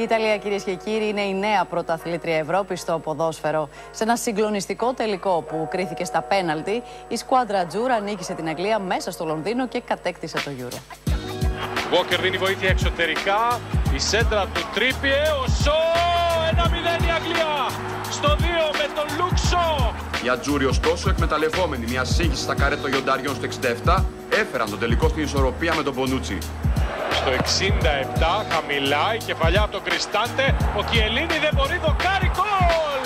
Η Ιταλία, κυρίες και κύριοι, είναι η νέα πρωταθλήτρια Ευρώπης στο ποδόσφαιρο. Σε ένα συγκλονιστικό τελικό που κρίθηκε στα πέναλτι, η σκουάντρα Τζούρα νίκησε την Αγγλία μέσα στο Λονδίνο και κατέκτησε το Euro. Walker δίνει βοήθεια εξωτερικά, η σέντρα του Trippier, ο Σο, 1-0 η Αγγλία, στο 2 με τον Λουξό. Η Ατζούρη, ωστόσο, εκμεταλλευόμενη μια σύγχυση στα καρέ των γιονταριών στο 67, έφεραν τον τελικό στην ισορροπία με τον Bonucci. Στο 67 χαμηλά η κεφαλιά από τον Κριστάντε, ο Chiellini δεν μπορεί, δοκάρι γκολ!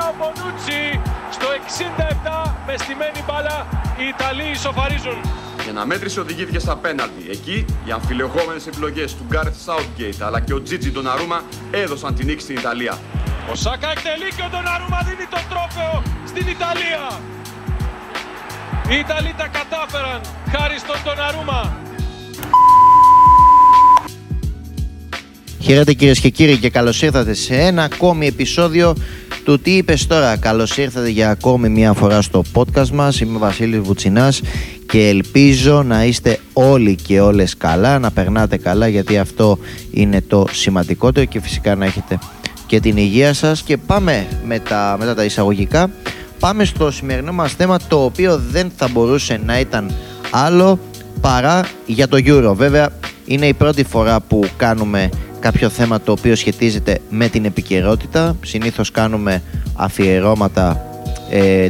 1-1 ο Bonucci, στο 67 με στημένη μπάλα οι Ιταλοί ισοφαρίζουν. Η αναμέτρηση οδηγήθηκε στα πέναλτι. Εκεί οι αμφιλεγόμενες επιλογές του Gareth Southgate αλλά και ο Τζίτζι Ντοναρούμα έδωσαν την νίκη στην Ιταλία. Ο Σάκα εκτελεί και ο Ντοναρούμα δίνει το τρόπαιο στην Ιταλία. Οι Ιταλοί τα κατάφεραν χάρη στον Ντοναρούμα. Χαίρετε κυρίες και κύριοι και καλώς ήρθατε σε ένα ακόμη επεισόδιο του Τι είπες τώρα. Καλώς ήρθατε για ακόμη μια φορά στο podcast μας. Είμαι ο Βασίλης Βουτσινάς και ελπίζω να είστε όλοι και όλες καλά, να περνάτε καλά, γιατί αυτό είναι το σημαντικότερο, και φυσικά να έχετε και την υγεία σας. Και πάμε μετά τα εισαγωγικά, πάμε στο σημερινό μας θέμα, το οποίο δεν θα μπορούσε να ήταν άλλο παρά για το Euro. Βέβαια είναι η πρώτη φορά που κάνουμε κάποιο θέμα το οποίο σχετίζεται με την επικαιρότητα. Συνήθως κάνουμε αφιερώματα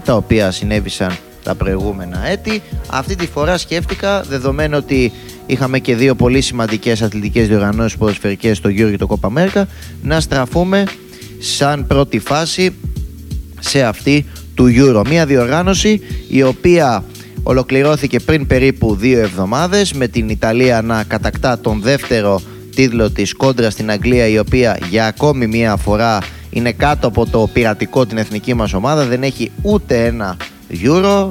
τα οποία συνέβησαν τα προηγούμενα έτη. Αυτή τη φορά σκέφτηκα, δεδομένου ότι είχαμε και δύο πολύ σημαντικές αθλητικές διοργανώσεις ποδοσφαιρικές, το Euro και το Copa America, να στραφούμε σαν πρώτη φάση σε αυτή του Euro. Μια διοργάνωση η οποία ολοκληρώθηκε πριν περίπου 2 εβδομάδες με την Ιταλία να κατακτά τον δεύτερο τίτλο της κόντρα στην Αγγλία, η οποία για ακόμη μία φορά είναι κάτω από το πειρατικό, την εθνική μας ομάδα. Δεν έχει ούτε ένα Euro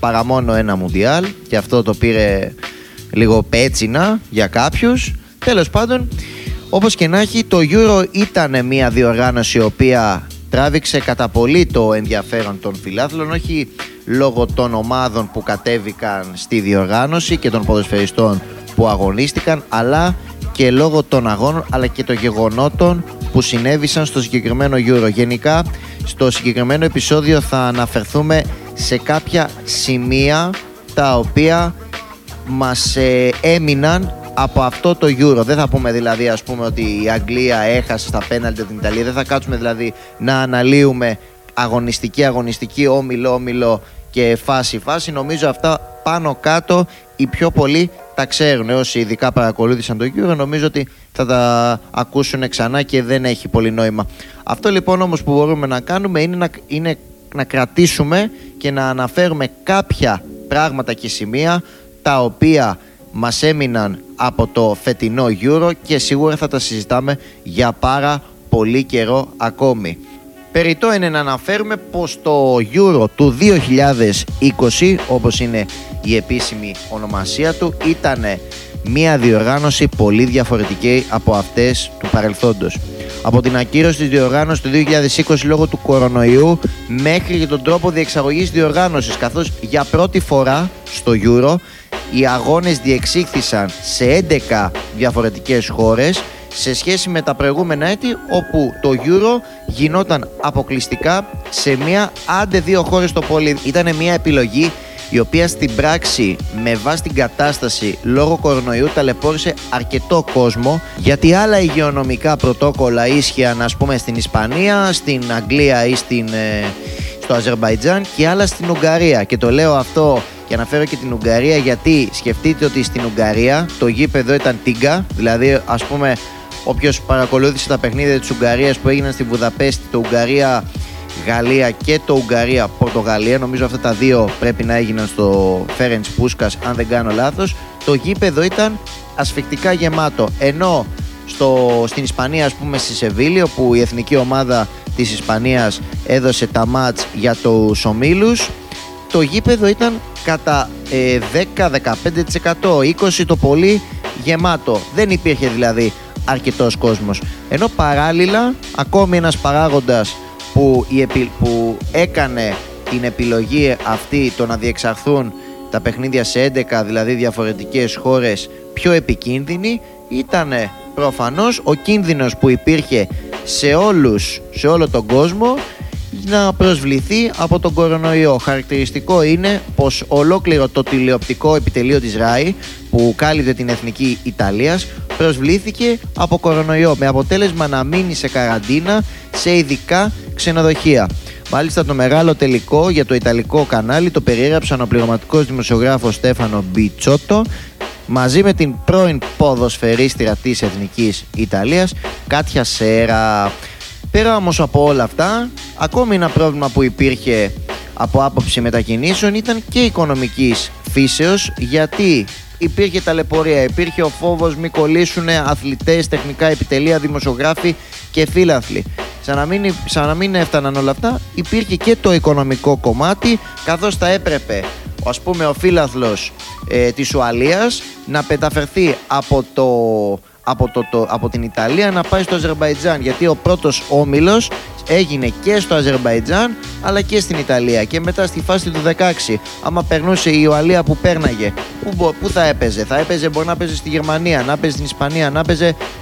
παρά μόνο ένα Μουντιάλ, και αυτό το πήρε λίγο πέτσινα για κάποιους. Τέλος πάντων, όπως και να έχει, το Euro ήταν μια διοργάνωση η οποία τράβηξε κατά πολύ το ενδιαφέρον των φιλάθλων, όχι λόγω των ομάδων που κατέβηκαν στη διοργάνωση και των ποδοσφαιριστών που αγωνίστηκαν, αλλά και λόγω των αγώνων, αλλά και των γεγονότων που συνέβησαν στο συγκεκριμένο Euro. Γενικά, στο συγκεκριμένο επεισόδιο θα αναφερθούμε σε κάποια σημεία τα οποία μας έμειναν από αυτό το Euro. Δεν θα πούμε δηλαδή, ας πούμε, ότι η Αγγλία έχασε στα πέναλτι την Ιταλία. Δεν θα κάτσουμε δηλαδή να αναλύουμε αγωνιστική, όμιλο και φάση. Νομίζω αυτά πάνω κάτω οι πιο πολλοί τα ξέρουν. Όσοι ειδικά παρακολούθησαν το Euro, νομίζω ότι θα τα ακούσουν ξανά και δεν έχει πολύ νόημα. Αυτό λοιπόν όμως που μπορούμε να κάνουμε είναι να κρατήσουμε και να αναφέρουμε κάποια πράγματα και σημεία τα οποία μας έμειναν από το φετινό Euro, και σίγουρα θα τα συζητάμε για πάρα πολύ καιρό ακόμη. Περιττό είναι να αναφέρουμε πως το Euro του 2020, όπως είναι η επίσημη ονομασία του, ήταν μια διοργάνωση πολύ διαφορετική από αυτές του παρελθόντος. Από την ακύρωση της διοργάνωσης του 2020 λόγω του κορονοϊού μέχρι και τον τρόπο διεξαγωγής διοργάνωσης, καθώς για πρώτη φορά στο Euro οι αγώνες διεξήχθησαν σε 11 διαφορετικές χώρες, σε σχέση με τα προηγούμενα έτη όπου το Euro γινόταν αποκλειστικά σε μία, άντε 2 χώρες το πολύ. Ήταν μια επιλογή η οποία στην πράξη, με βάση την κατάσταση λόγω κορονοϊού, ταλαιπώρησε αρκετό κόσμο, γιατί άλλα υγειονομικά πρωτόκολλα ίσχυαν, ας πούμε, στην Ισπανία, στην Αγγλία ή στο Αζερμπαϊτζάν, και άλλα στην Ουγγαρία. Και το λέω αυτό και αναφέρω και την Ουγγαρία, γιατί σκεφτείτε ότι στην Ουγγαρία το γήπεδο ήταν τίγκα, δηλαδή, ας πούμε, όποιος παρακολούθησε τα παιχνίδια της Ουγγαρίας που έγιναν στη Βουδαπέστη, το Ουγγαρία-Γαλλία και το Ουγγαρία-Πορτογαλία, νομίζω αυτά τα δύο πρέπει να έγιναν στο Ferenc Puskás, αν δεν κάνω λάθος, το γήπεδο ήταν ασφυκτικά γεμάτο. Ενώ στην Ισπανία, ας πούμε, στη Σεβίλη, όπου η εθνική ομάδα της Ισπανίας έδωσε τα μάτς για τους ομίλους, το γήπεδο ήταν κατά 10-15%, 20% το πολύ γεμάτο. Δεν υπήρχε δηλαδή αρκετός κόσμος. Ενώ παράλληλα, ακόμη ένας παράγοντας που έκανε την επιλογή αυτή, το να διεξαχθούν τα παιχνίδια σε 11 δηλαδή διαφορετικές χώρες, πιο επικίνδυνη, ήταν προφανώς ο κίνδυνος που υπήρχε σε όλο τον κόσμο να προσβληθεί από τον κορονοϊό. Χαρακτηριστικό είναι πως ολόκληρο το τηλεοπτικό επιτελείο της Rai που κάλυπτε την Εθνική Ιταλίας προσβλήθηκε από κορονοϊό, με αποτέλεσμα να μείνει σε καραντίνα σε ειδικά ξενοδοχεία. Μάλιστα, το μεγάλο τελικό για το ιταλικό κανάλι το περιέγραψαν ο πληρωματικός δημοσιογράφος Στέφανο Μπιτσότο μαζί με την πρώην ποδοσφαιρίστηρα της Εθνικής Ιταλίας, Κάτια Σέρα. Πέρα όμως από όλα αυτά, ακόμη ένα πρόβλημα που υπήρχε από άποψη μετακινήσεων ήταν και οικονομικής φύσεως, γιατί υπήρχε ταλαιπωρία, υπήρχε ο φόβος μη κολλήσουν αθλητές, τεχνικά επιτελεία, δημοσιογράφοι και φίλαθλοι. Σαν να μην έφταναν όλα αυτά, υπήρχε και το οικονομικό κομμάτι, καθώς θα έπρεπε, ας πούμε, ο φίλαθλος της Ουαλίας να μεταφερθεί από την Ιταλία να πάει στο Αζερμπαϊτζάν, γιατί ο πρώτος όμιλος έγινε και στο Αζερμπαϊτζάν αλλά και στην Ιταλία, και μετά στη φάση του 16 άμα περνούσε η Ουαλία που πέρναγε, που θα έπαιζε, μπορεί να παίζει στη Γερμανία, να παίζει στην Ισπανία,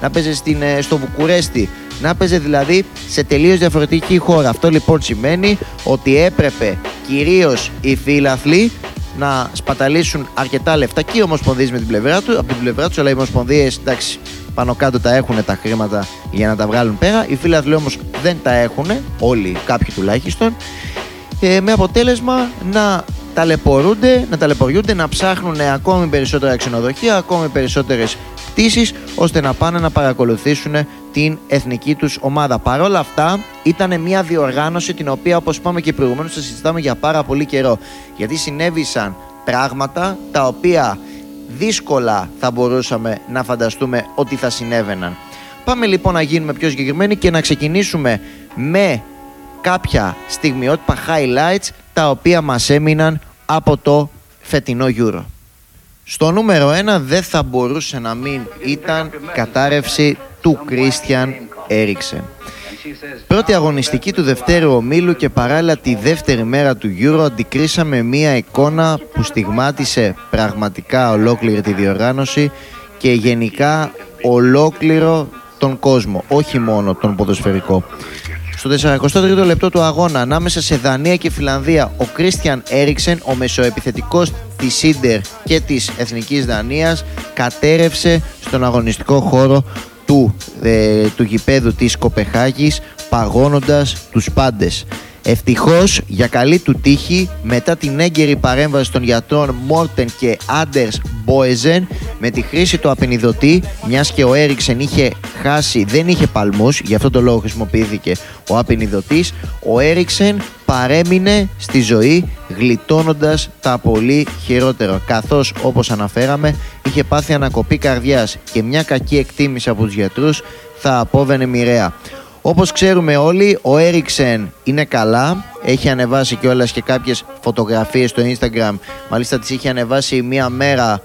να παίζει στο Βουκουρέστι, να παίζει δηλαδή σε τελείως διαφορετική χώρα. Αυτό λοιπόν σημαίνει ότι έπρεπε κυρίως οι φίλαθλοι να σπαταλήσουν αρκετά λεφτά, και οι ομοσπονδίες από την πλευρά τους, αλλά οι ομοσπονδίες, εντάξει, πάνω κάτω τα έχουν τα χρήματα για να τα βγάλουν πέρα. Οι φίλαθλοι όμως δεν τα έχουν, όλοι, κάποιοι τουλάχιστον, με αποτέλεσμα να ταλαιπωριούνται, να ψάχνουν ακόμη περισσότερα ξενοδοχεία, ακόμη περισσότερες πτήσεις, ώστε να πάνε να παρακολουθήσουν την εθνική τους ομάδα. Παρ' όλα αυτά, ήταν μια διοργάνωση την οποία, όπως είπαμε και προηγουμένως, θα συζητάμε για πάρα πολύ καιρό. Γιατί συνέβησαν πράγματα τα οποία δύσκολα θα μπορούσαμε να φανταστούμε ότι θα συνέβαιναν. Πάμε λοιπόν να γίνουμε πιο συγκεκριμένοι και να ξεκινήσουμε με κάποια στιγμιότυπα highlights τα οποία μας έμειναν από το φετινό Euro. Στο νούμερο 1 δεν θα μπορούσε να μην ήταν κατάρρευση του Christian Eriksen. Πρώτη αγωνιστική του δευτέρου ομίλου και παράλληλα τη δεύτερη μέρα του Euro αντικρίσαμε μία εικόνα που στιγμάτισε πραγματικά ολόκληρη τη διοργάνωση και γενικά ολόκληρο τον κόσμο, όχι μόνο τον ποδοσφαιρικό. Στο 43ο λεπτό του αγώνα ανάμεσα σε Δανία και Φιλανδία, ο Christian Eriksen, ο μεσοεπιθετικός της Ίντερ και της Εθνικής Δανίας, κατέρευσε στον αγωνιστικό χώρο του γηπέδου της Κοπεχάγης, παγώνοντας τους πάντες. Ευτυχώς για καλή του τύχη, μετά την έγκαιρη παρέμβαση των γιατρών Μόρτεν και Άντερς Μπόεζεν με τη χρήση του απενιδωτή, μιας και ο Έριξεν είχε χάσει, δεν είχε παλμούς, γι' αυτό το λόγο χρησιμοποιήθηκε ο απενιδωτής, ο Έριξεν παρέμεινε στη ζωή, γλιτώνοντας τα πολύ χειρότερα, καθώς όπως αναφέραμε είχε πάθει ανακοπή καρδιάς και μια κακή εκτίμηση από τους γιατρούς θα απόβαινε μοιραία. Όπως ξέρουμε όλοι, ο Έριξεν είναι καλά, έχει ανεβάσει κιόλας και κάποιες φωτογραφίες στο Instagram, μάλιστα τις είχε ανεβάσει μία μέρα,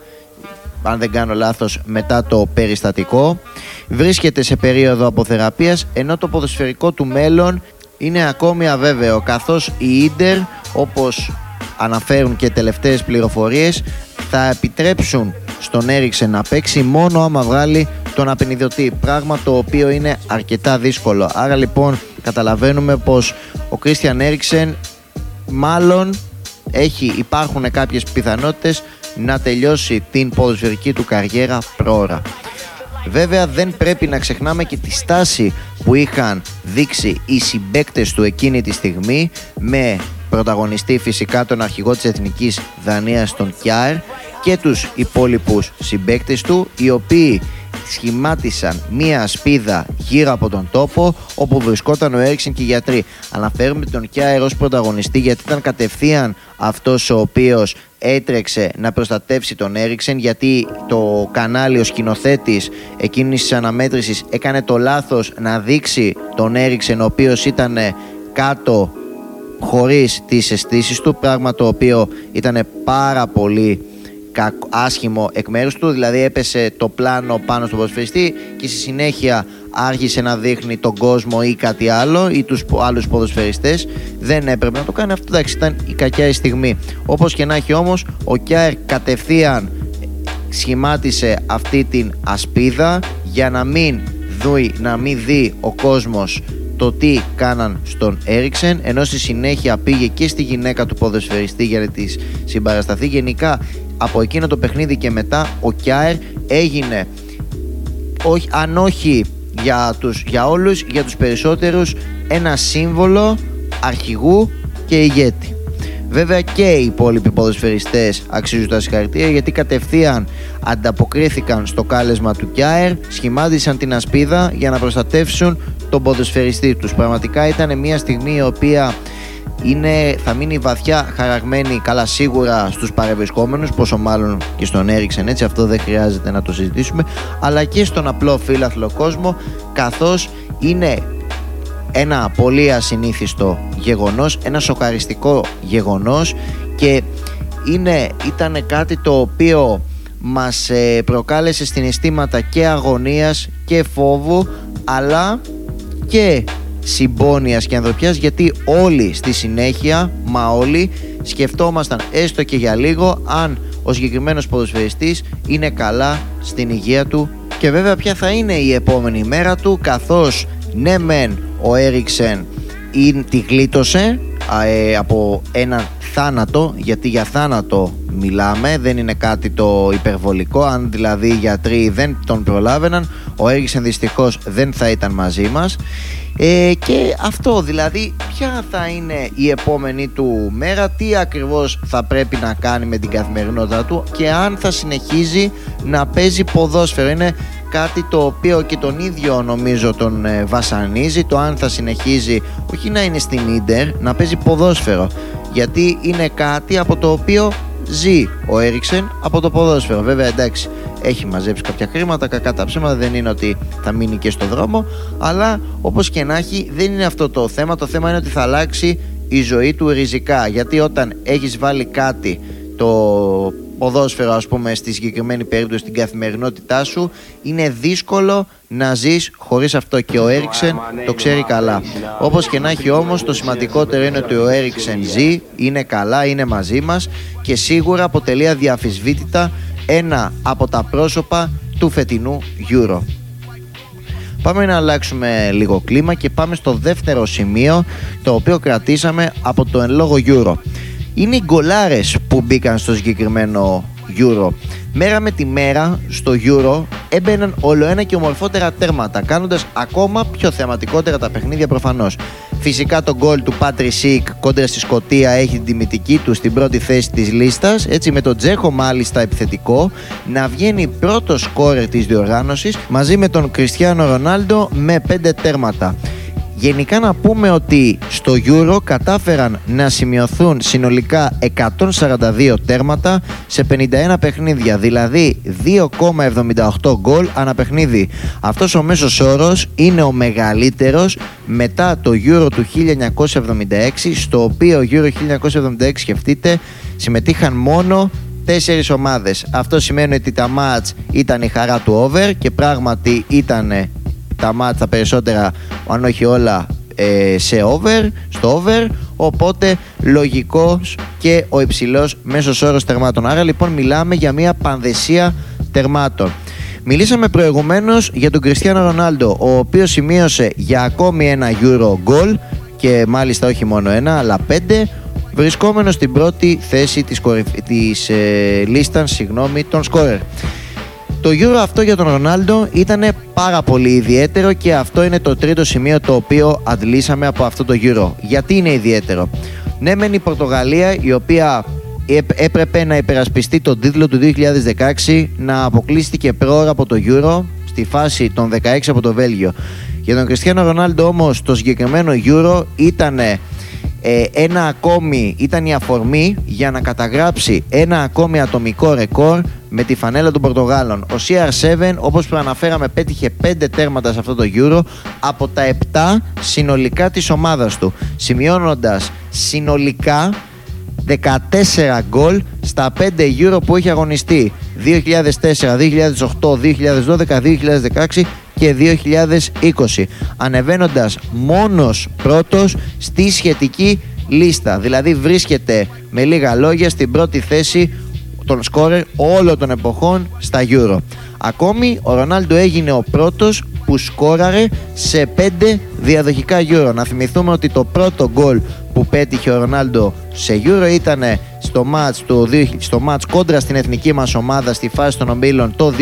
αν δεν κάνω λάθος, μετά το περιστατικό. Βρίσκεται σε περίοδο αποθεραπείας, ενώ το ποδοσφαιρικό του μέλλον είναι ακόμη αβέβαιο, καθώς η Ίντερ, όπως αναφέρουν και τελευταίες πληροφορίες, θα επιτρέψουν στον Έριξεν να παίξει μόνο άμα βγάλει τον απενιδωτή, πράγμα το οποίο είναι αρκετά δύσκολο. Άρα λοιπόν καταλαβαίνουμε πως ο Christian Eriksen μάλλον υπάρχουν κάποιες πιθανότητες να τελειώσει την ποδοσφαιρική του καριέρα προώρα. Βέβαια δεν πρέπει να ξεχνάμε και τη στάση που είχαν δείξει οι συμπαίκτες του εκείνη τη στιγμή, με πρωταγωνιστή φυσικά τον αρχηγό της Εθνικής Δανίας, τον Κιάρ, και τους υπόλοιπους συμπαίκτες του, οι οποίοι σχημάτισαν μία ασπίδα γύρω από τον τόπο όπου βρισκόταν ο Έριξεν και οι γιατροί. Αναφέρουμε τον Κιάρ ως πρωταγωνιστή, γιατί ήταν κατευθείαν αυτός ο οποίος έτρεξε να προστατεύσει τον Έριξεν, γιατί το κανάλι, ο σκηνοθέτης εκείνης της αναμέτρησης, έκανε το λάθος να δείξει τον Έριξεν ο οποίος ήταν κάτω χωρίς τις αισθήσεις του, πράγμα το οποίο ήταν πάρα πολύ άσχημο εκ μέρους του. Δηλαδή έπεσε το πλάνο πάνω στον ποδοσφαιριστή και στη συνέχεια άρχισε να δείχνει τον κόσμο ή κάτι άλλο ή τους άλλους ποδοσφαιριστές. Δεν έπρεπε να το κάνει αυτό, εντάξει, ήταν η κακιά η στιγμή. Όπως και να έχει όμως, ο Κιάρ κατευθείαν σχημάτισε αυτή την ασπίδα για να μην δει, ο κόσμος το τι κάναν στον Έριξεν, ενώ στη συνέχεια πήγε και στη γυναίκα του ποδοσφαιριστή για να της συμπαρασταθεί. Γενικά από εκείνο το παιχνίδι και μετά ο Κιάερ έγινε, όχι, αν όχι για, για όλους, για τους περισσότερους ένα σύμβολο αρχηγού και ηγέτη. Βέβαια και οι υπόλοιποι ποδοσφαιριστές αξίζουν τα συγχαρητήρια, γιατί κατευθείαν ανταποκρίθηκαν στο κάλεσμα του Κιάερ, σχημάτισαν την ασπίδα για να προστατεύσουν τον ποδοσφαιριστή τους. Πραγματικά ήταν μια στιγμή η οποία είναι, θα μείνει βαθιά χαραγμένη, καλά σίγουρα στους παρευρισκόμενους, πόσο μάλλον και στον Έριξεν, έτσι, αυτό δεν χρειάζεται να το συζητήσουμε, αλλά και στον απλό φύλαθλο κόσμο, καθώς είναι ένα πολύ ασυνήθιστο γεγονός, ένα σοκαριστικό γεγονός, και ήταν κάτι το οποίο μας προκάλεσε συναισθήματα και αγωνίας και φόβου, αλλά και συμπόνιας και ανθρωπιάς, γιατί όλοι στη συνέχεια, μα όλοι, σκεφτόμασταν έστω και για λίγο αν ο συγκεκριμένος ποδοσφαιριστής είναι καλά στην υγεία του, και βέβαια ποια θα είναι η επόμενη μέρα του, καθώς ναι μεν ο Έριξεν τη γλίτωσε από έναν θάνατο, γιατί για θάνατο μιλάμε, δεν είναι κάτι το υπερβολικό. Αν δηλαδή οι γιατροί δεν τον προλάβαιναν, ο Έριξεν δυστυχώς δεν θα ήταν μαζί μας. Και αυτό δηλαδή, ποια θα είναι η επόμενη του μέρα, τι ακριβώς θα πρέπει να κάνει με την καθημερινότητα του και αν θα συνεχίζει να παίζει ποδόσφαιρο. Είναι κάτι το οποίο και τον ίδιο νομίζω τον βασανίζει, το αν θα συνεχίζει όχι να είναι στην Ίντερ, να παίζει ποδόσφαιρο, γιατί είναι κάτι από το οποίο ζει ο Έριξεν, από το ποδόσφαιρο. Βέβαια, εντάξει, έχει μαζέψει κάποια χρήματα, κακά τα ψέματα, δεν είναι ότι θα μείνει και στο δρόμο, αλλά όπως και να έχει δεν είναι αυτό το θέμα. Το θέμα είναι ότι θα αλλάξει η ζωή του ριζικά, γιατί όταν έχεις βάλει κάτι, το ποδόσφαιρο ας πούμε στη συγκεκριμένη περίπτωση, στην καθημερινότητά σου, είναι δύσκολο να ζεις χωρίς αυτό, και ο Έριξεν το ξέρει καλά. Όπως και να έχει όμως, το σημαντικότερο είναι ότι ο Έριξεν ζει, είναι καλά, είναι μαζί μας, και σίγουρα αποτελεί αδιαφυσβήτητα ένα από τα πρόσωπα του φετινού Euro. Πάμε να αλλάξουμε λίγο κλίμα και πάμε στο δεύτερο σημείο το οποίο κρατήσαμε από το εν λόγω Euro. Είναι οι γκολάρες που μπήκαν στο συγκεκριμένο Euro. Μέρα με τη μέρα στο Euro έμπαιναν ολοένα και ομορφότερα τέρματα, κάνοντας ακόμα πιο θεματικότερα τα παιχνίδια προφανώς. Φυσικά το γκολ του Πάτρι Σικ κόντρα στη Σκωτία έχει την τιμητική του στην πρώτη θέση της λίστας, έτσι, με τον Τζέχο μάλιστα επιθετικό να βγαίνει πρώτος σκόρερ της διοργάνωσης, μαζί με τον Κριστιάνο Ρονάλντο με 5 τέρματα. Γενικά να πούμε ότι στο Euro κατάφεραν να σημειωθούν συνολικά 142 τέρματα σε 51 παιχνίδια, δηλαδή 2,78 γκολ ανά παιχνίδι. Αυτός ο μέσος όρος είναι ο μεγαλύτερος μετά το Euro του 1976, στο οποίο Euro 1976, σκεφτείτε, συμμετείχαν μόνο 4 ομάδες. Αυτό σημαίνει ότι τα μάτς ήταν η χαρά του over, και πράγματι ήταν τα μάτσα περισσότερα, αν όχι όλα, στο over, οπότε λογικός και ο υψηλός μέσος όρος τερμάτων. Άρα λοιπόν μιλάμε για μια πανδεσία τερμάτων. Μιλήσαμε προηγουμένως για τον Κριστιάνο Ρονάλντο, ο οποίος σημείωσε για ακόμη ένα Euro γκολ, και μάλιστα όχι μόνο ένα αλλά 5, βρισκόμενος στην πρώτη θέση της λίστας, των σκόρερ. Το Euro αυτό για τον Ρονάλντο ήταν πάρα πολύ ιδιαίτερο, και αυτό είναι το τρίτο σημείο το οποίο αντλήσαμε από αυτό το Euro. Γιατί είναι ιδιαίτερο? Ναι μεν η Πορτογαλία, η οποία έπρεπε να υπερασπιστεί τον τίτλο του 2016, να αποκλείστηκε προώρα από το Euro στη φάση των 16 από το Βέλγιο. Για τον Κριστιάνο Ρονάλντο όμως το συγκεκριμένο Euro ήταν ήταν η αφορμή για να καταγράψει ένα ακόμη ατομικό ρεκόρ με τη φανέλα των Πορτογάλων. Ο CR7, όπως προαναφέραμε, πέτυχε 5 τέρματα σε αυτό το Euro από τα 7 συνολικά της ομάδας του, σημειώνοντας συνολικά 14 γκολ στα 5 Euro που είχε αγωνιστεί, 2004, 2008, 2012, 2016 και 2020, ανεβαίνοντας μόνος πρώτος στη σχετική λίστα. Δηλαδή βρίσκεται με λίγα λόγια στην πρώτη θέση των σκόρερ όλων των εποχών στα Euro. Ακόμη, ο Ρονάλντο έγινε ο πρώτος που σκόραρε σε 5 διαδοχικά Euro. Να θυμηθούμε ότι το πρώτο γκολ που πέτυχε ο Ρονάλντο σε Euro ήταν στο μάτς κόντρα στην εθνική μας ομάδα στη φάση των ομίλων το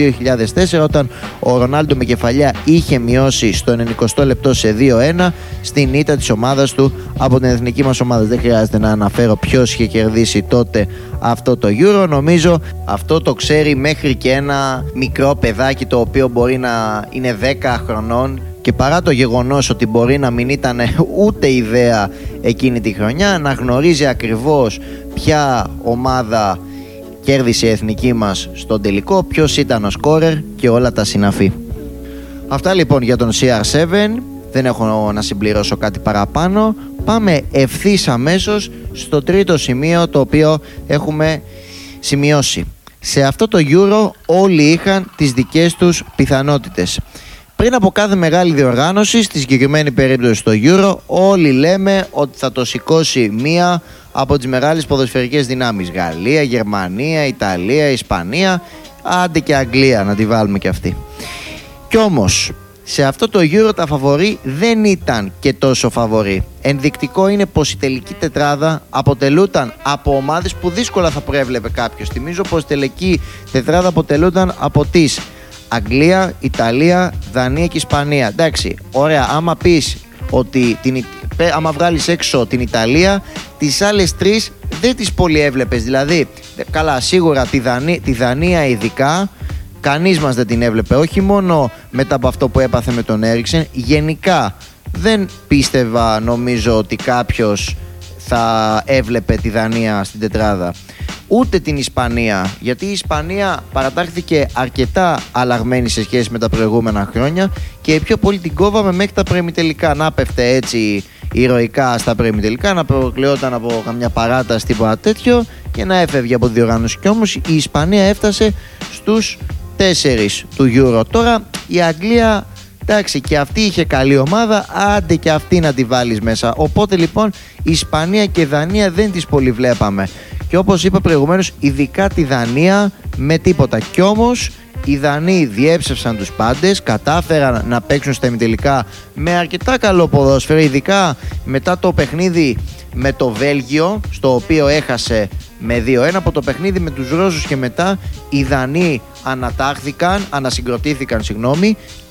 2004, όταν ο Ρονάλντο με κεφαλιά είχε μειώσει στο 90 λεπτό σε 2-1 στην ήττα της ομάδας του από την εθνική μας ομάδα. Δεν χρειάζεται να αναφέρω ποιος είχε κερδίσει τότε αυτό το Euro. Νομίζω αυτό το ξέρει μέχρι και ένα μικρό παιδάκι, το οποίο μπορεί να είναι 10 χρονών, και παρά το γεγονός ότι μπορεί να μην ήταν ούτε ιδέα εκείνη τη χρονιά, να γνωρίζει ακριβώς ποια ομάδα κέρδισε η εθνική μας στον τελικό, ποιος ήταν ο σκόρερ και όλα τα συναφή. Αυτά λοιπόν για τον CR7, δεν έχω να συμπληρώσω κάτι παραπάνω. Πάμε ευθύς αμέσως στο τρίτο σημείο το οποίο έχουμε σημειώσει. Σε αυτό το Euro όλοι είχαν τις δικές τους πιθανότητες. Πριν από κάθε μεγάλη διοργάνωση, στη συγκεκριμένη περίπτωση στο Euro, όλοι λέμε ότι θα το σηκώσει μία από τις μεγάλες ποδοσφαιρικές δυνάμεις. Γαλλία, Γερμανία, Ιταλία, Ισπανία, άντε και Αγγλία να τη βάλουμε και αυτή. Κι όμως, σε αυτό το Euro τα φαβορί δεν ήταν και τόσο φαβορί. Ενδεικτικό είναι πως η τελική τετράδα αποτελούταν από ομάδες που δύσκολα θα προέβλεπε κάποιος. Θυμίζω πως η τελική τετράδα αποτελούταν από τις Αγγλία, Ιταλία, Δανία και Ισπανία. Εντάξει, ωραία, άμα πεις ότι άμα βγάλεις έξω την Ιταλία, τις άλλες τρεις δεν τις πολύ έβλεπες. Δηλαδή, καλά, σίγουρα τη Δανία ειδικά κανείς μας δεν την έβλεπε. Όχι μόνο μετά από αυτό που έπαθε με τον Έριξεν, γενικά δεν πίστευα, νομίζω, ότι κάποιος θα έβλεπε τη Δανία στην τετράδα. Ούτε την Ισπανία, γιατί η Ισπανία παρατάχθηκε αρκετά αλλαγμένη σε σχέση με τα προηγούμενα χρόνια και πιο πολύ την κόβαμε μέχρι τα προημιτελικά. Να πέφτε έτσι ηρωικά στα προημιτελικά, να προκλειόταν από καμιά παράταση, τίποτα τέτοιο, και να έφευγε από τη διοργάνωση. Κι όμως η Ισπανία έφτασε στους 4 του Euro. Τώρα η Αγγλία, εντάξει, και αυτή είχε καλή ομάδα, άντε και αυτή να τη βάλεις μέσα. Οπότε λοιπόν η Ισπανία και η Δανία δεν τις πολύ βλέπαμε. Και όπως είπα προηγουμένως, ειδικά τη Δανία με τίποτα. Κι όμως οι Δανείοι διέψευσαν τους πάντες, κατάφεραν να παίξουν στα ημιτελικά με αρκετά καλό ποδόσφαιρο, ειδικά μετά το παιχνίδι με το Βέλγιο, στο οποίο έχασε με 2-1. Από το παιχνίδι με τους Ρώσους και μετά οι Δανείοι ανασυγκροτήθηκαν,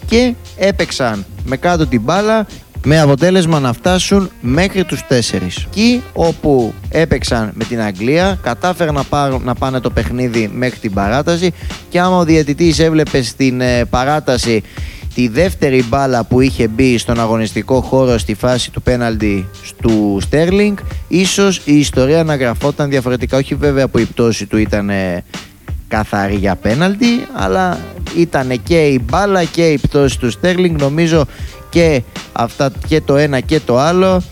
και έπαιξαν με κάτω την μπάλα, με αποτέλεσμα να φτάσουν μέχρι τους 4. Εκεί όπου έπαιξαν με την Αγγλία, κατάφεραν να πάνε το παιχνίδι μέχρι την παράταση, και άμα ο διαιτητής έβλεπε στην παράταση τη δεύτερη μπάλα που είχε μπει στον αγωνιστικό χώρο στη φάση του πέναλτι του Στέρλινγκ, ίσως η ιστορία να γραφόταν διαφορετικά. Όχι βέβαια που η πτώση του ήταν καθαρή για πέναλτι, αλλά ήταν και η μπάλα και η πτώση του Στέρλινγκ. Νομίζω και αυτά, και το ένα και το άλλο,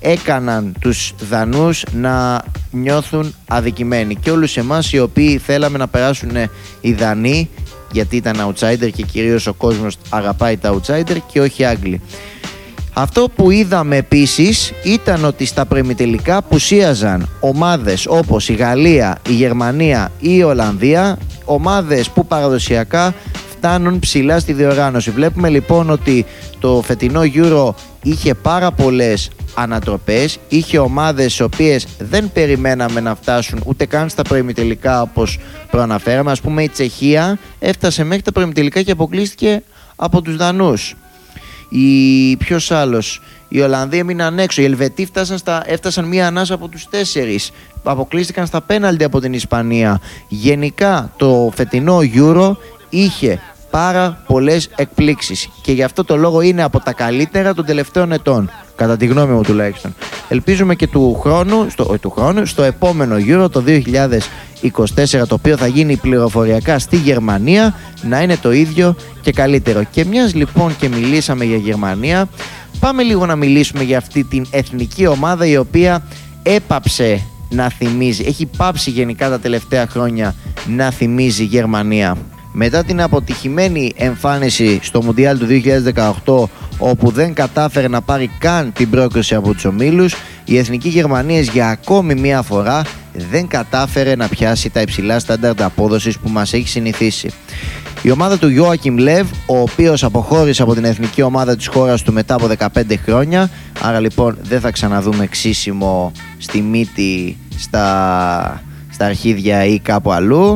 έκαναν τους Δανούς να νιώθουν αδικημένοι, και όλους εμάς οι οποίοι θέλαμε να περάσουν οι Δανείοι, γιατί ήταν outsider και κυρίως ο κόσμος αγαπάει τα outsider και όχι Άγγλοι. Αυτό που είδαμε επίσης ήταν ότι στα προημιτελικά πουσίαζαν ομάδες όπως η Γαλλία, η Γερμανία ή η Ολλανδία, ομάδες που παραδοσιακά φτάνουν ψηλά στη διοργάνωση. Βλέπουμε λοιπόν ότι το φετινό Euro είχε πάρα πολλές ανατροπές, είχε ομάδες οι οποίες δεν περιμέναμε να φτάσουν ούτε καν στα προημιτελικά, όπως προαναφέραμε. Ας πούμε η Τσεχία έφτασε μέχρι τα προημιτελικά και αποκλείστηκε από τους Δανούς. Ποιος άλλος? Οι Ολλανδοί έμειναν έξω. Οι Ελβετοί έφτασαν μία ανάσα από τους 4. Αποκλείστηκαν στα πέναλτι από την Ισπανία. Γενικά το φετινό Euro είχε πάρα πολλές εκπλήξεις, και γι' αυτό το λόγο είναι από τα καλύτερα των τελευταίων ετών, κατά τη γνώμη μου τουλάχιστον. Ελπίζουμε και του χρόνου, στο επόμενο Euro, το 2024, το οποίο θα γίνει πληροφοριακά στη Γερμανία, να είναι το ίδιο και καλύτερο. Και μιας λοιπόν και μιλήσαμε για Γερμανία, πάμε λίγο να μιλήσουμε για αυτή την εθνική ομάδα, η οποία έπαψε να θυμίζει, έχει πάψει γενικά τα τελευταία χρόνια να θυμίζει Γερμανία. Μετά την αποτυχημένη εμφάνιση στο Μουντιάλ του 2018, όπου δεν κατάφερε να πάρει καν την πρόκριση από τους ομίλους, η εθνική Γερμανία για ακόμη μία φορά δεν κατάφερε να πιάσει τα υψηλά στάνταρτα απόδοσης που μας έχει συνηθίσει. Η ομάδα του Joachim Löw, ο οποίος αποχώρησε από την εθνική ομάδα της χώρας του μετά από 15 χρόνια. Άρα λοιπόν δεν θα ξαναδούμε ξύσιμο στη μύτη, στα αρχίδια ή κάπου αλλού.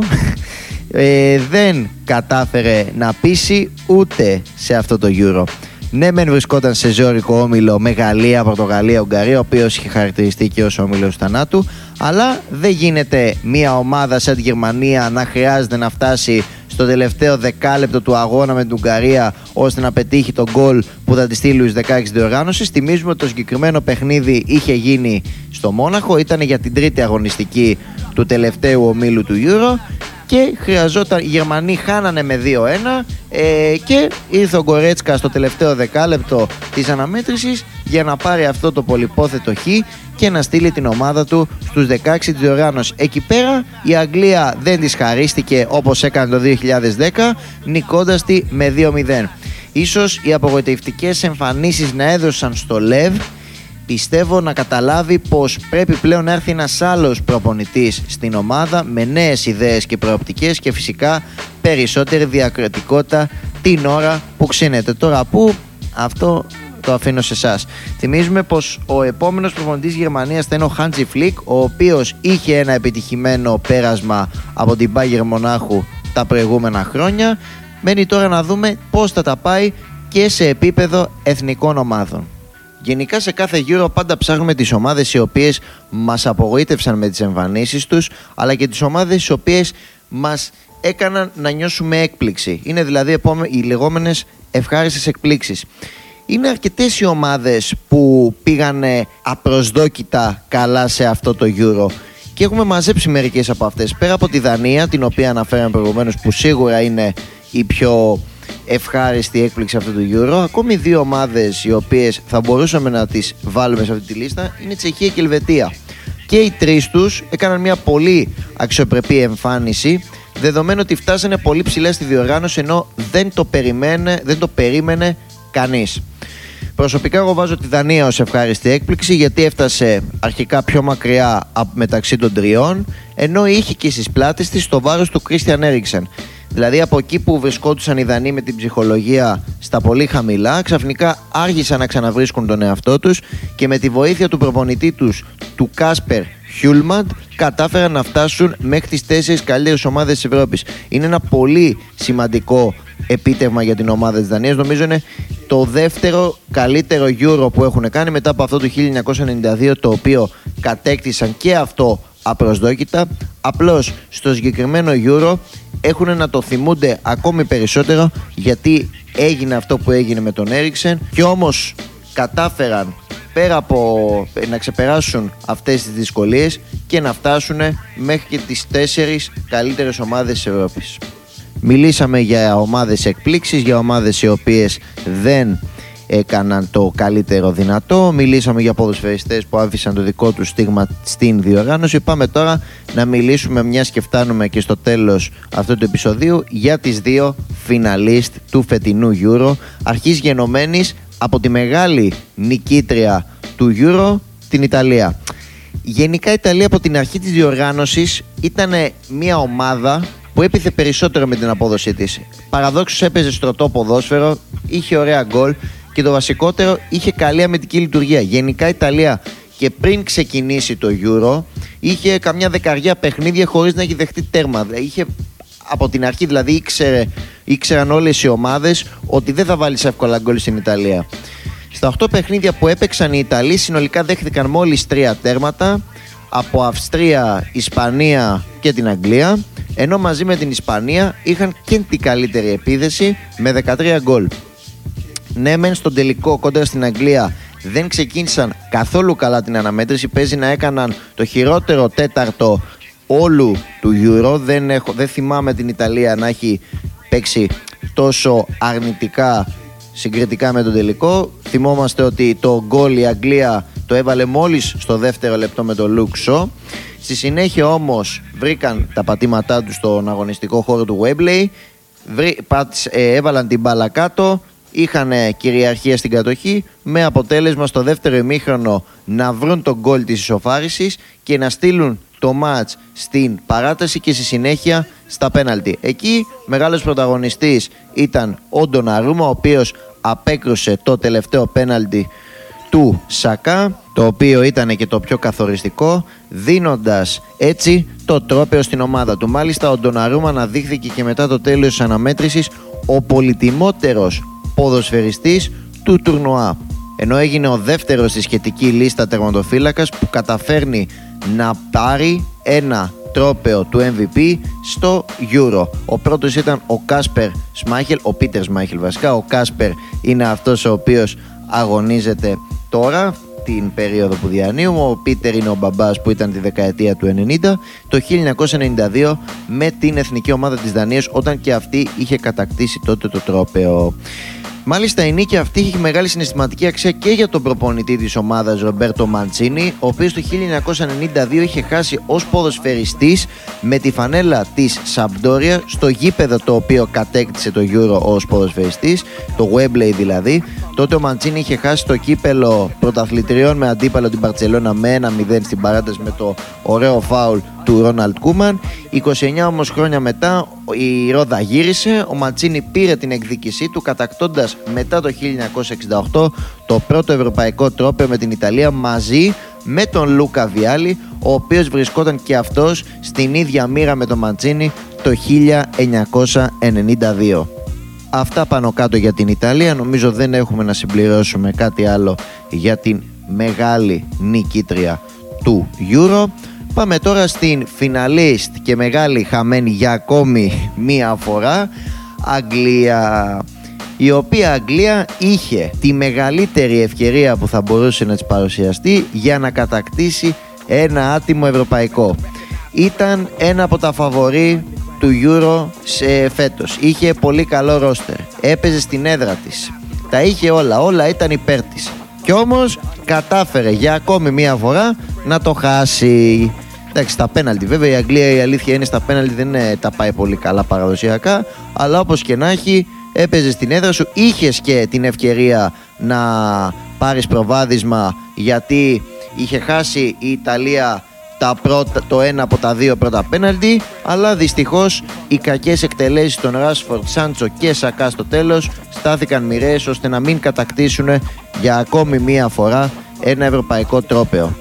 Δεν κατάφερε να πείσει ούτε σε αυτό το Euro. Ναι, μεν βρισκόταν σε ζεωρικό όμιλο με Γαλλία, Πορτογαλία, Ουγγαρία, ο οποίος είχε χαρακτηριστεί και ως όμιλος θανάτου, αλλά δεν γίνεται μια ομάδα σαν τη Γερμανία να χρειάζεται να φτάσει στο τελευταίο δεκάλεπτο του αγώνα με την Ουγγαρία ώστε να πετύχει τον γκολ που θα τη στείλει στους 16 διοργάνωσης. Θυμίζουμε ότι το συγκεκριμένο παιχνίδι είχε γίνει στο Μόναχο, ήταν για την τρίτη αγωνιστική του τελευταίου ομίλου του Euro. Και χρειαζόταν, οι Γερμανοί χάνανε με 2-1 και ήρθε ο Γκορέτσκα στο τελευταίο δεκάλεπτο της αναμέτρησης για να πάρει αυτό το πολυπόθετο χ και να στείλει την ομάδα του στους 16 της διοργάνωσης. Εκεί πέρα η Αγγλία δεν της χαρίστηκε όπως έκανε το 2010, νικώντας τη με 2-0. Ίσως οι απογοητευτικές εμφανίσεις να έδωσαν στο Λεβ, πιστεύω, να καταλάβει πως πρέπει πλέον να έρθει ένας άλλος προπονητής στην ομάδα με νέες ιδέες και προοπτικές και φυσικά περισσότερη διακριτικότητα την ώρα που ξύνεται. Τώρα που, αυτό το αφήνω σε εσάς. Θυμίζουμε πως ο επόμενος προπονητής Γερμανίας θα είναι ο Hansi Flick, ο οποίος είχε ένα επιτυχημένο πέρασμα από την Bayern Μονάχου τα προηγούμενα χρόνια. Μένει τώρα να δούμε πως θα τα πάει και σε επίπεδο εθνικών ομάδων. Γενικά σε κάθε Euro πάντα ψάχνουμε τις ομάδες οι οποίες μας απογοήτευσαν με τις εμφανίσεις τους, αλλά και τις ομάδες οι οποίες μας έκαναν να νιώσουμε έκπληξη. Είναι δηλαδή οι λεγόμενες ευχάριστες εκπλήξεις. Είναι αρκετές οι ομάδες που πήγανε απροσδόκητα καλά σε αυτό το Euro και έχουμε μαζέψει μερικές από αυτές. Πέρα από τη Δανία, την οποία αναφέραμε προηγουμένως, που σίγουρα είναι η πιο ευχάριστη έκπληξη αυτού του Euro, ακόμη δύο ομάδες οι οποίες θα μπορούσαμε να τις βάλουμε σε αυτή τη λίστα είναι Τσεχία και Ελβετία. Και οι τρεις τους έκαναν μια πολύ αξιοπρεπή εμφάνιση, δεδομένου ότι φτάσανε πολύ ψηλά στη διοργάνωση ενώ δεν το περίμενε κανείς. Προσωπικά εγώ βάζω τη Δανία ως ευχάριστη έκπληξη, γιατί έφτασε αρχικά πιο μακριά μεταξύ των τριών, ενώ είχε και στις πλάτες της το βάρος του Christian Eriksen. Δηλαδή από εκεί που βρισκόντουσαν οι Δανείοι με την ψυχολογία στα πολύ χαμηλά, ξαφνικά άργησαν να ξαναβρίσκουν τον εαυτό τους και με τη βοήθεια του προπονητή τους, του Κάσπερ Χιούλμαντ, κατάφεραν να φτάσουν μέχρι τις 4 καλύτερες ομάδες της Ευρώπης. Είναι ένα πολύ σημαντικό επίτευγμα για την ομάδα της Δανίας. Νομίζω είναι το δεύτερο καλύτερο Euro που έχουν κάνει μετά από αυτό το 1992, το οποίο κατέκτησαν και αυτό απροσδόκητα. Απλώς στο συγκεκριμένο Euro έχουν να το θυμούνται ακόμη περισσότερο, γιατί έγινε αυτό που έγινε με τον Έριξεν και όμως κατάφεραν πέρα από να ξεπεράσουν αυτές τις δυσκολίες και να φτάσουν μέχρι και τις 4 καλύτερες ομάδες της Ευρώπης. Μιλήσαμε για ομάδες εκπλήξης, για ομάδες οι οποίες δεν έκαναν το καλύτερο δυνατό. Μιλήσαμε για ποδοσφαιριστές που άφησαν το δικό τους στίγμα στην διοργάνωση. Πάμε τώρα να μιλήσουμε, μιας και φτάνουμε και στο τέλος αυτού του επεισοδίου, για τις δύο φιναλίστ του φετινού Euro, αρχής γενομένης από τη μεγάλη νικήτρια του Euro, την Ιταλία. Γενικά η Ιταλία από την αρχή της διοργάνωσης ήταν μια ομάδα που έπιθε περισσότερο με την απόδοσή της. Παραδόξως έπαιζε στρωτό ποδόσφαιρο, είχε ωραία γκολ και το βασικότερο, είχε καλή αμυντική λειτουργία. Γενικά η Ιταλία και πριν ξεκινήσει το Euro είχε καμιά δεκαριά παιχνίδια χωρίς να έχει δεχτεί τέρμα. Είχε από την αρχή, δηλαδή ήξεραν όλες οι ομάδες ότι δεν θα βάλεις εύκολα γκολ στην Ιταλία. Στα 8 παιχνίδια που έπαιξαν οι Ιταλοί συνολικά δέχτηκαν μόλις 3 τέρματα από Αυστρία, Ισπανία και την Αγγλία, ενώ μαζί με την Ισπανία είχαν και την καλύτερη επίδεση με 13 γκολ. Ναι, μεν στον τελικό κόντρα στην Αγγλία δεν ξεκίνησαν καθόλου καλά την αναμέτρηση. Παίζει να έκαναν το χειρότερο τέταρτο όλου του Euro. Δεν θυμάμαι την Ιταλία να έχει παίξει τόσο αρνητικά συγκριτικά με τον τελικό. Θυμόμαστε ότι το γκολ η Αγγλία το έβαλε μόλις στο δεύτερο λεπτό με τον Λούξο. Στη συνέχεια όμως βρήκαν τα πατήματά τους στον αγωνιστικό χώρο του Wembley, έβαλαν την μπάλα κάτω, είχαν κυριαρχία στην κατοχή, με αποτέλεσμα στο δεύτερο ημίχρονο να βρουν τον γκολ της ισοφάρισης και να στείλουν το μάτς στην παράταση και στη συνέχεια στα πέναλτι. Εκεί μεγάλος πρωταγωνιστής ήταν ο Ντοναρούμα, ο οποίος απέκρουσε το τελευταίο πέναλτι του Σακά, το οποίο ήταν και το πιο καθοριστικό, δίνοντας έτσι το τρόπαιο στην ομάδα του. Μάλιστα ο Ντοναρούμα αναδείχθηκε και μετά το τέλος της αναμέτρησης ο πολυτιμότερος ποδοσφαιριστής του τουρνουά, ενώ έγινε ο δεύτερος στη σχετική λίστα τερματοφύλακας που καταφέρνει να πάρει ένα τρόπαιο του MVP στο Euro. Ο πρώτος ήταν ο Κάσπερ Σμάχελ, ο Πίτερ Σμάχελ βασικά. Ο Κάσπερ είναι αυτός ο οποίος αγωνίζεται τώρα την περίοδο που διανύουμε. Ο Πίτερ είναι ο μπαμπάς που ήταν τη δεκαετία του 90, το 1992 με την εθνική ομάδα της Δανίας, όταν και αυτή είχε κατακτήσει τότε το τρόπαιο. Μάλιστα η νίκη αυτή είχε μεγάλη συναισθηματική αξία και για τον προπονητή της ομάδας Ρομπέρτο Μαντσίνι, ο οποίος το 1992 είχε χάσει ως ποδοσφαιριστής με τη φανέλα της Σαμπντόρια στο γήπεδο το οποίο κατέκτησε το Euro ως ποδοσφαιριστής, το Wembley δηλαδή. Τότε ο Μαντσίνι είχε χάσει το κύπελο πρωταθλητριών με αντίπαλο την Μπαρτσελώνα με 1-0 στην παράταση με το ωραίο φάουλ του Ρόναλντ Κούμαν. 29 όμως χρόνια μετά η ρόδα γύρισε, ο Μαντσίνι πήρε την εκδίκησή του κατακτώντας μετά το 1968 το πρώτο ευρωπαϊκό τρόπαιο με την Ιταλία μαζί με τον Λούκα Βιάλι, ο οποίος βρισκόταν και αυτός στην ίδια μοίρα με τον Μαντσίνι το 1992. Αυτά πάνω κάτω για την Ιταλία, νομίζω δεν έχουμε να συμπληρώσουμε κάτι άλλο για την μεγάλη νικήτρια του Euro. Πάμε τώρα στην φιναλίστ και μεγάλη χαμένη για ακόμη μία φορά, Αγγλία, η οποία Αγγλία είχε τη μεγαλύτερη ευκαιρία που θα μπορούσε να της παρουσιαστεί για να κατακτήσει ένα άτιμο ευρωπαϊκό. Ήταν ένα από τα φαβορί του Euro σε φέτος, είχε πολύ καλό ρόστερ, έπαιζε στην έδρα της, τα είχε όλα, όλα ήταν υπέρ της. Κι όμως κατάφερε για ακόμη μία φορά να το χάσει. Εντάξει, στα πέναλτι βέβαια η Αγγλία, η αλήθεια είναι, στα πέναλτι δεν τα πάει πολύ καλά παραδοσιακά, αλλά όπως και να έχει έπαιζε στην έδρα σου, είχες και την ευκαιρία να πάρεις προβάδισμα, γιατί είχε χάσει η Ιταλία το ένα από τα δύο πρώτα πέναλτι, αλλά δυστυχώς οι κακές εκτελέσεις των Ράσφορντ, Σάντσο και Σακά στο τέλος στάθηκαν μοιραίες ώστε να μην κατακτήσουν για ακόμη μία φορά ένα ευρωπαϊκό τρόπαιο.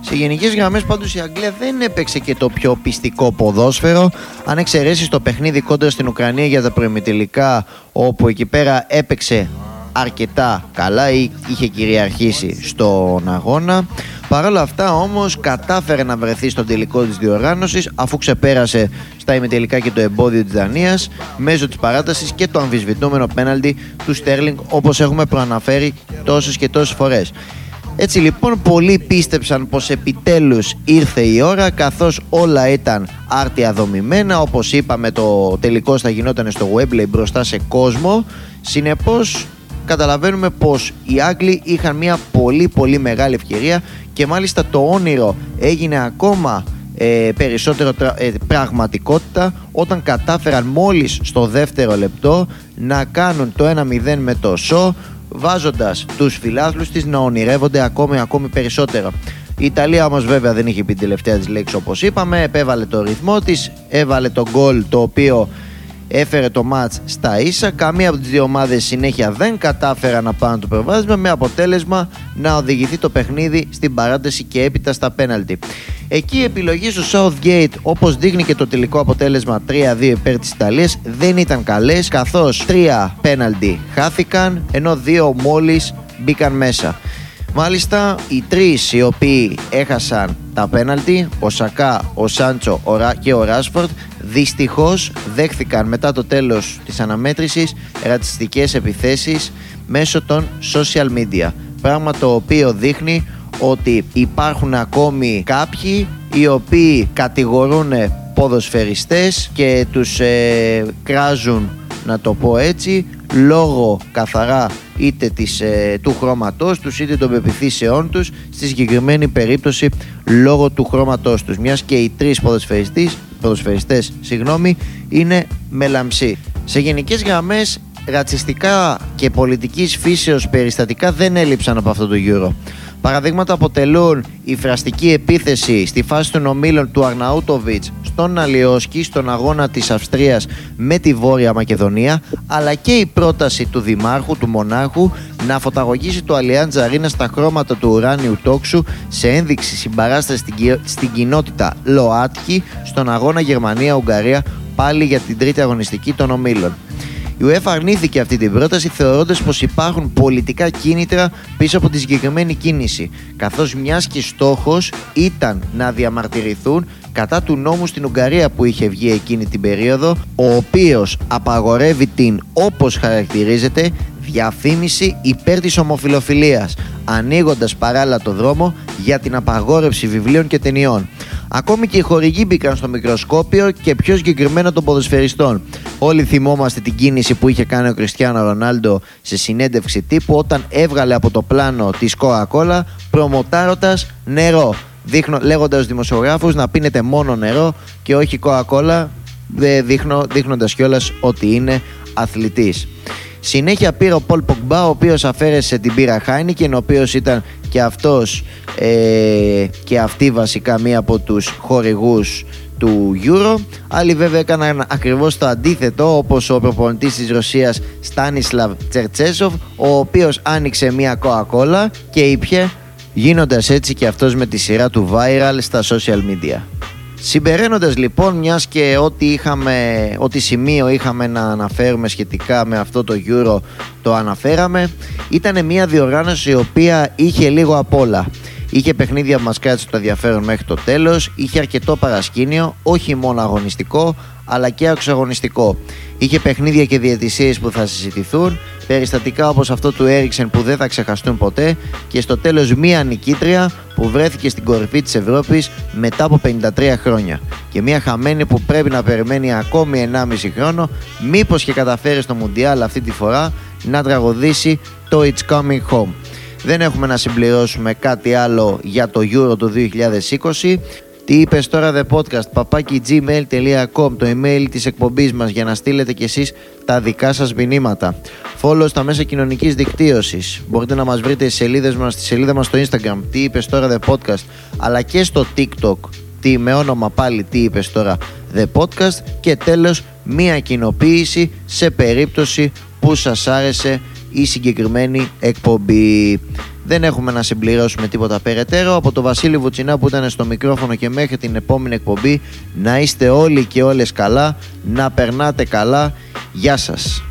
Σε γενικές γραμμές πάντως η Αγγλία δεν έπαιξε και το πιο πιστικό ποδόσφαιρο, αν εξαιρέσεις το παιχνίδι κόντρα στην Ουκρανία για τα προημιτελικά, όπου εκεί πέρα έπαιξε αρκετά καλά ή είχε κυριαρχήσει στον αγώνα. Παρ' όλα αυτά όμως κατάφερε να βρεθεί στον τελικό της διοργάνωσης, αφού ξεπέρασε στα ημιτελικά και το εμπόδιο της Δανίας μέσω της παράτασης και το αμφισβητούμενο πέναλτι του Στέρλινγκ, όπως έχουμε προαναφέρει τόσες και τόσες φορές. Έτσι λοιπόν πολλοί πίστεψαν πως επιτέλους ήρθε η ώρα, καθώς όλα ήταν άρτια δομημένα. Όπως είπαμε, το τελικό θα γινόταν στο Wembley μπροστά σε κόσμο, συνεπώς καταλαβαίνουμε πως οι Άγγλοι είχαν μια πολύ πολύ μεγάλη ευκαιρία και μάλιστα το όνειρο έγινε ακόμα περισσότερο πραγματικότητα όταν κατάφεραν μόλις στο δεύτερο λεπτό να κάνουν το 1-0 με το Σο, βάζοντας τους φιλάθλους της να ονειρεύονται ακόμη περισσότερο. Η Ιταλία όμως βέβαια δεν είχε πει την τελευταία της λέξη, όπως είπαμε, επέβαλε το ρυθμό της, έβαλε το γκολ το οποίο έφερε το μάτς στα ίσα. Καμία από τις δύο ομάδες συνέχεια δεν κατάφερα να πάνε το προβάδισμα, με αποτέλεσμα να οδηγηθεί το παιχνίδι στην παράταση και έπειτα στα πέναλτι. Εκεί η επιλογή του Southgate, όπως δείχνει και το τελικό αποτέλεσμα 3-2 υπέρ της Ιταλίας, δεν ήταν καλές, καθώς 3 πέναλτι χάθηκαν ενώ 2 μόλις μπήκαν μέσα. Μάλιστα οι 3 οι οποίοι έχασαν τα πέναλτι, ο Σακά, ο Σάντσο και ο Ράσφορντ, δυστυχώς δέχθηκαν μετά το τέλος της αναμέτρησης ρατσιστικές επιθέσεις μέσω των social media, πράγμα το οποίο δείχνει ότι υπάρχουν ακόμη κάποιοι οι οποίοι κατηγορούν ποδοσφαιριστές και τους κράζουν, να το πω έτσι, λόγω καθαρά είτε του χρώματός τους είτε των πεποιθήσεών τους, στη συγκεκριμένη περίπτωση λόγω του χρώματός τους, μιας και οι 3 ποδοσφαιριστές είναι μελαμψοί. Σε γενικές γραμμές ρατσιστικά και πολιτικής φύσεως περιστατικά δεν έλειψαν από αυτό το Euro. Παραδείγματα αποτελούν η φραστική επίθεση στη φάση των ομίλων του Αρναούτοβιτς στον Αλιόσκι στον αγώνα της Αυστρίας με τη Βόρεια Μακεδονία, αλλά και η πρόταση του Δημάρχου, του Μονάρχου, να φωταγωγήσει το Allianz Arena στα χρώματα του ουράνιου τόξου σε ένδειξη συμπαράσταση στην κοινότητα ΛΟΑΤΚΙ στον αγώνα Γερμανία-Ουγγαρία, πάλι για την τρίτη αγωνιστική των ομίλων. Η UEFA αρνήθηκε αυτή την πρόταση, θεωρώντας πως υπάρχουν πολιτικά κίνητρα πίσω από τη συγκεκριμένη κίνηση, καθώς μιας και στόχος ήταν να διαμαρτυρηθούν κατά του νόμου στην Ουγγαρία που είχε βγει εκείνη την περίοδο, ο οποίος απαγορεύει την, όπως χαρακτηρίζεται, διαφήμιση υπέρ της ομοφιλοφιλίας, ανοίγοντας παράλληλα το δρόμο για την απαγόρευση βιβλίων και ταινιών. Ακόμη και οι χορηγοί μπήκαν στο μικροσκόπιο και πιο συγκεκριμένα των ποδοσφαιριστών. Όλοι θυμόμαστε την κίνηση που είχε κάνει ο Κριστιάνο Ρονάλντο σε συνέντευξη τύπου όταν έβγαλε από το πλάνο της Coca-Cola προμοτάροντας νερό, λέγοντας στους δημοσιογράφους να πίνετε μόνο νερό και όχι Coca-Cola, δείχνοντας κιόλας ότι είναι αθλητής. Συνέχεια πήρε ο Πολ Πογκμπά, ο οποίος αφαίρεσε την πύρα Heineken, ο οποίος ήταν και αυτός και αυτή βασικά μία από τους χορηγούς του Euro. Άλλοι βέβαια έκαναν ακριβώς το αντίθετο, όπως ο προπονητής της Ρωσίας Στάνισλαβ Τσερτσέσοφ, ο οποίος άνοιξε μία Coca-Cola και ήπιε, γίνοντας έτσι και αυτός με τη σειρά του viral στα social media. Συμπεραίνοντας λοιπόν, μιας και ό,τι σημείο είχαμε να αναφέρουμε σχετικά με αυτό το Euro το αναφέραμε, ήταν μια διοργάνωση η οποία είχε λίγο απ' όλα. Είχε παιχνίδια που μας κράτησε το ενδιαφέρον μέχρι το τέλος, είχε αρκετό παρασκήνιο, όχι μόνο αγωνιστικό αλλά και αξιοαγωνιστικό. Είχε παιχνίδια και διαιτησίες που θα συζητηθούν, περιστατικά όπως αυτό του Έριξεν που δεν θα ξεχαστούν ποτέ, και στο τέλος μία νικήτρια που βρέθηκε στην κορυφή της Ευρώπης μετά από 53 χρόνια και μία χαμένη που πρέπει να περιμένει ακόμη 1,5 χρόνο, μήπως και καταφέρει στο Μουντιάλ αυτή τη φορά να τραγωδήσει το It's Coming Home. Δεν έχουμε να συμπληρώσουμε κάτι άλλο για το Euro του 2020. Τι είπες τώρα, The Podcast, @gmail.com, το email της εκπομπής μας για να στείλετε κι εσείς τα δικά σας μηνύματα. Follow στα μέσα κοινωνικής δικτύωσης. Μπορείτε να μας βρείτε στη σελίδα μας στο Instagram, Τι είπες τώρα, The Podcast, αλλά και στο TikTok, με όνομα πάλι Τι είπες τώρα, The Podcast. Και τέλος, μία κοινοποίηση σε περίπτωση που σας άρεσε η συγκεκριμένη εκπομπή. Δεν έχουμε να συμπληρώσουμε τίποτα περαιτέρω. Από το Βασίλη Βουτσινά που ήταν στο μικρόφωνο και μέχρι την επόμενη εκπομπή, να είστε όλοι και όλες καλά, να περνάτε καλά. Γεια σας.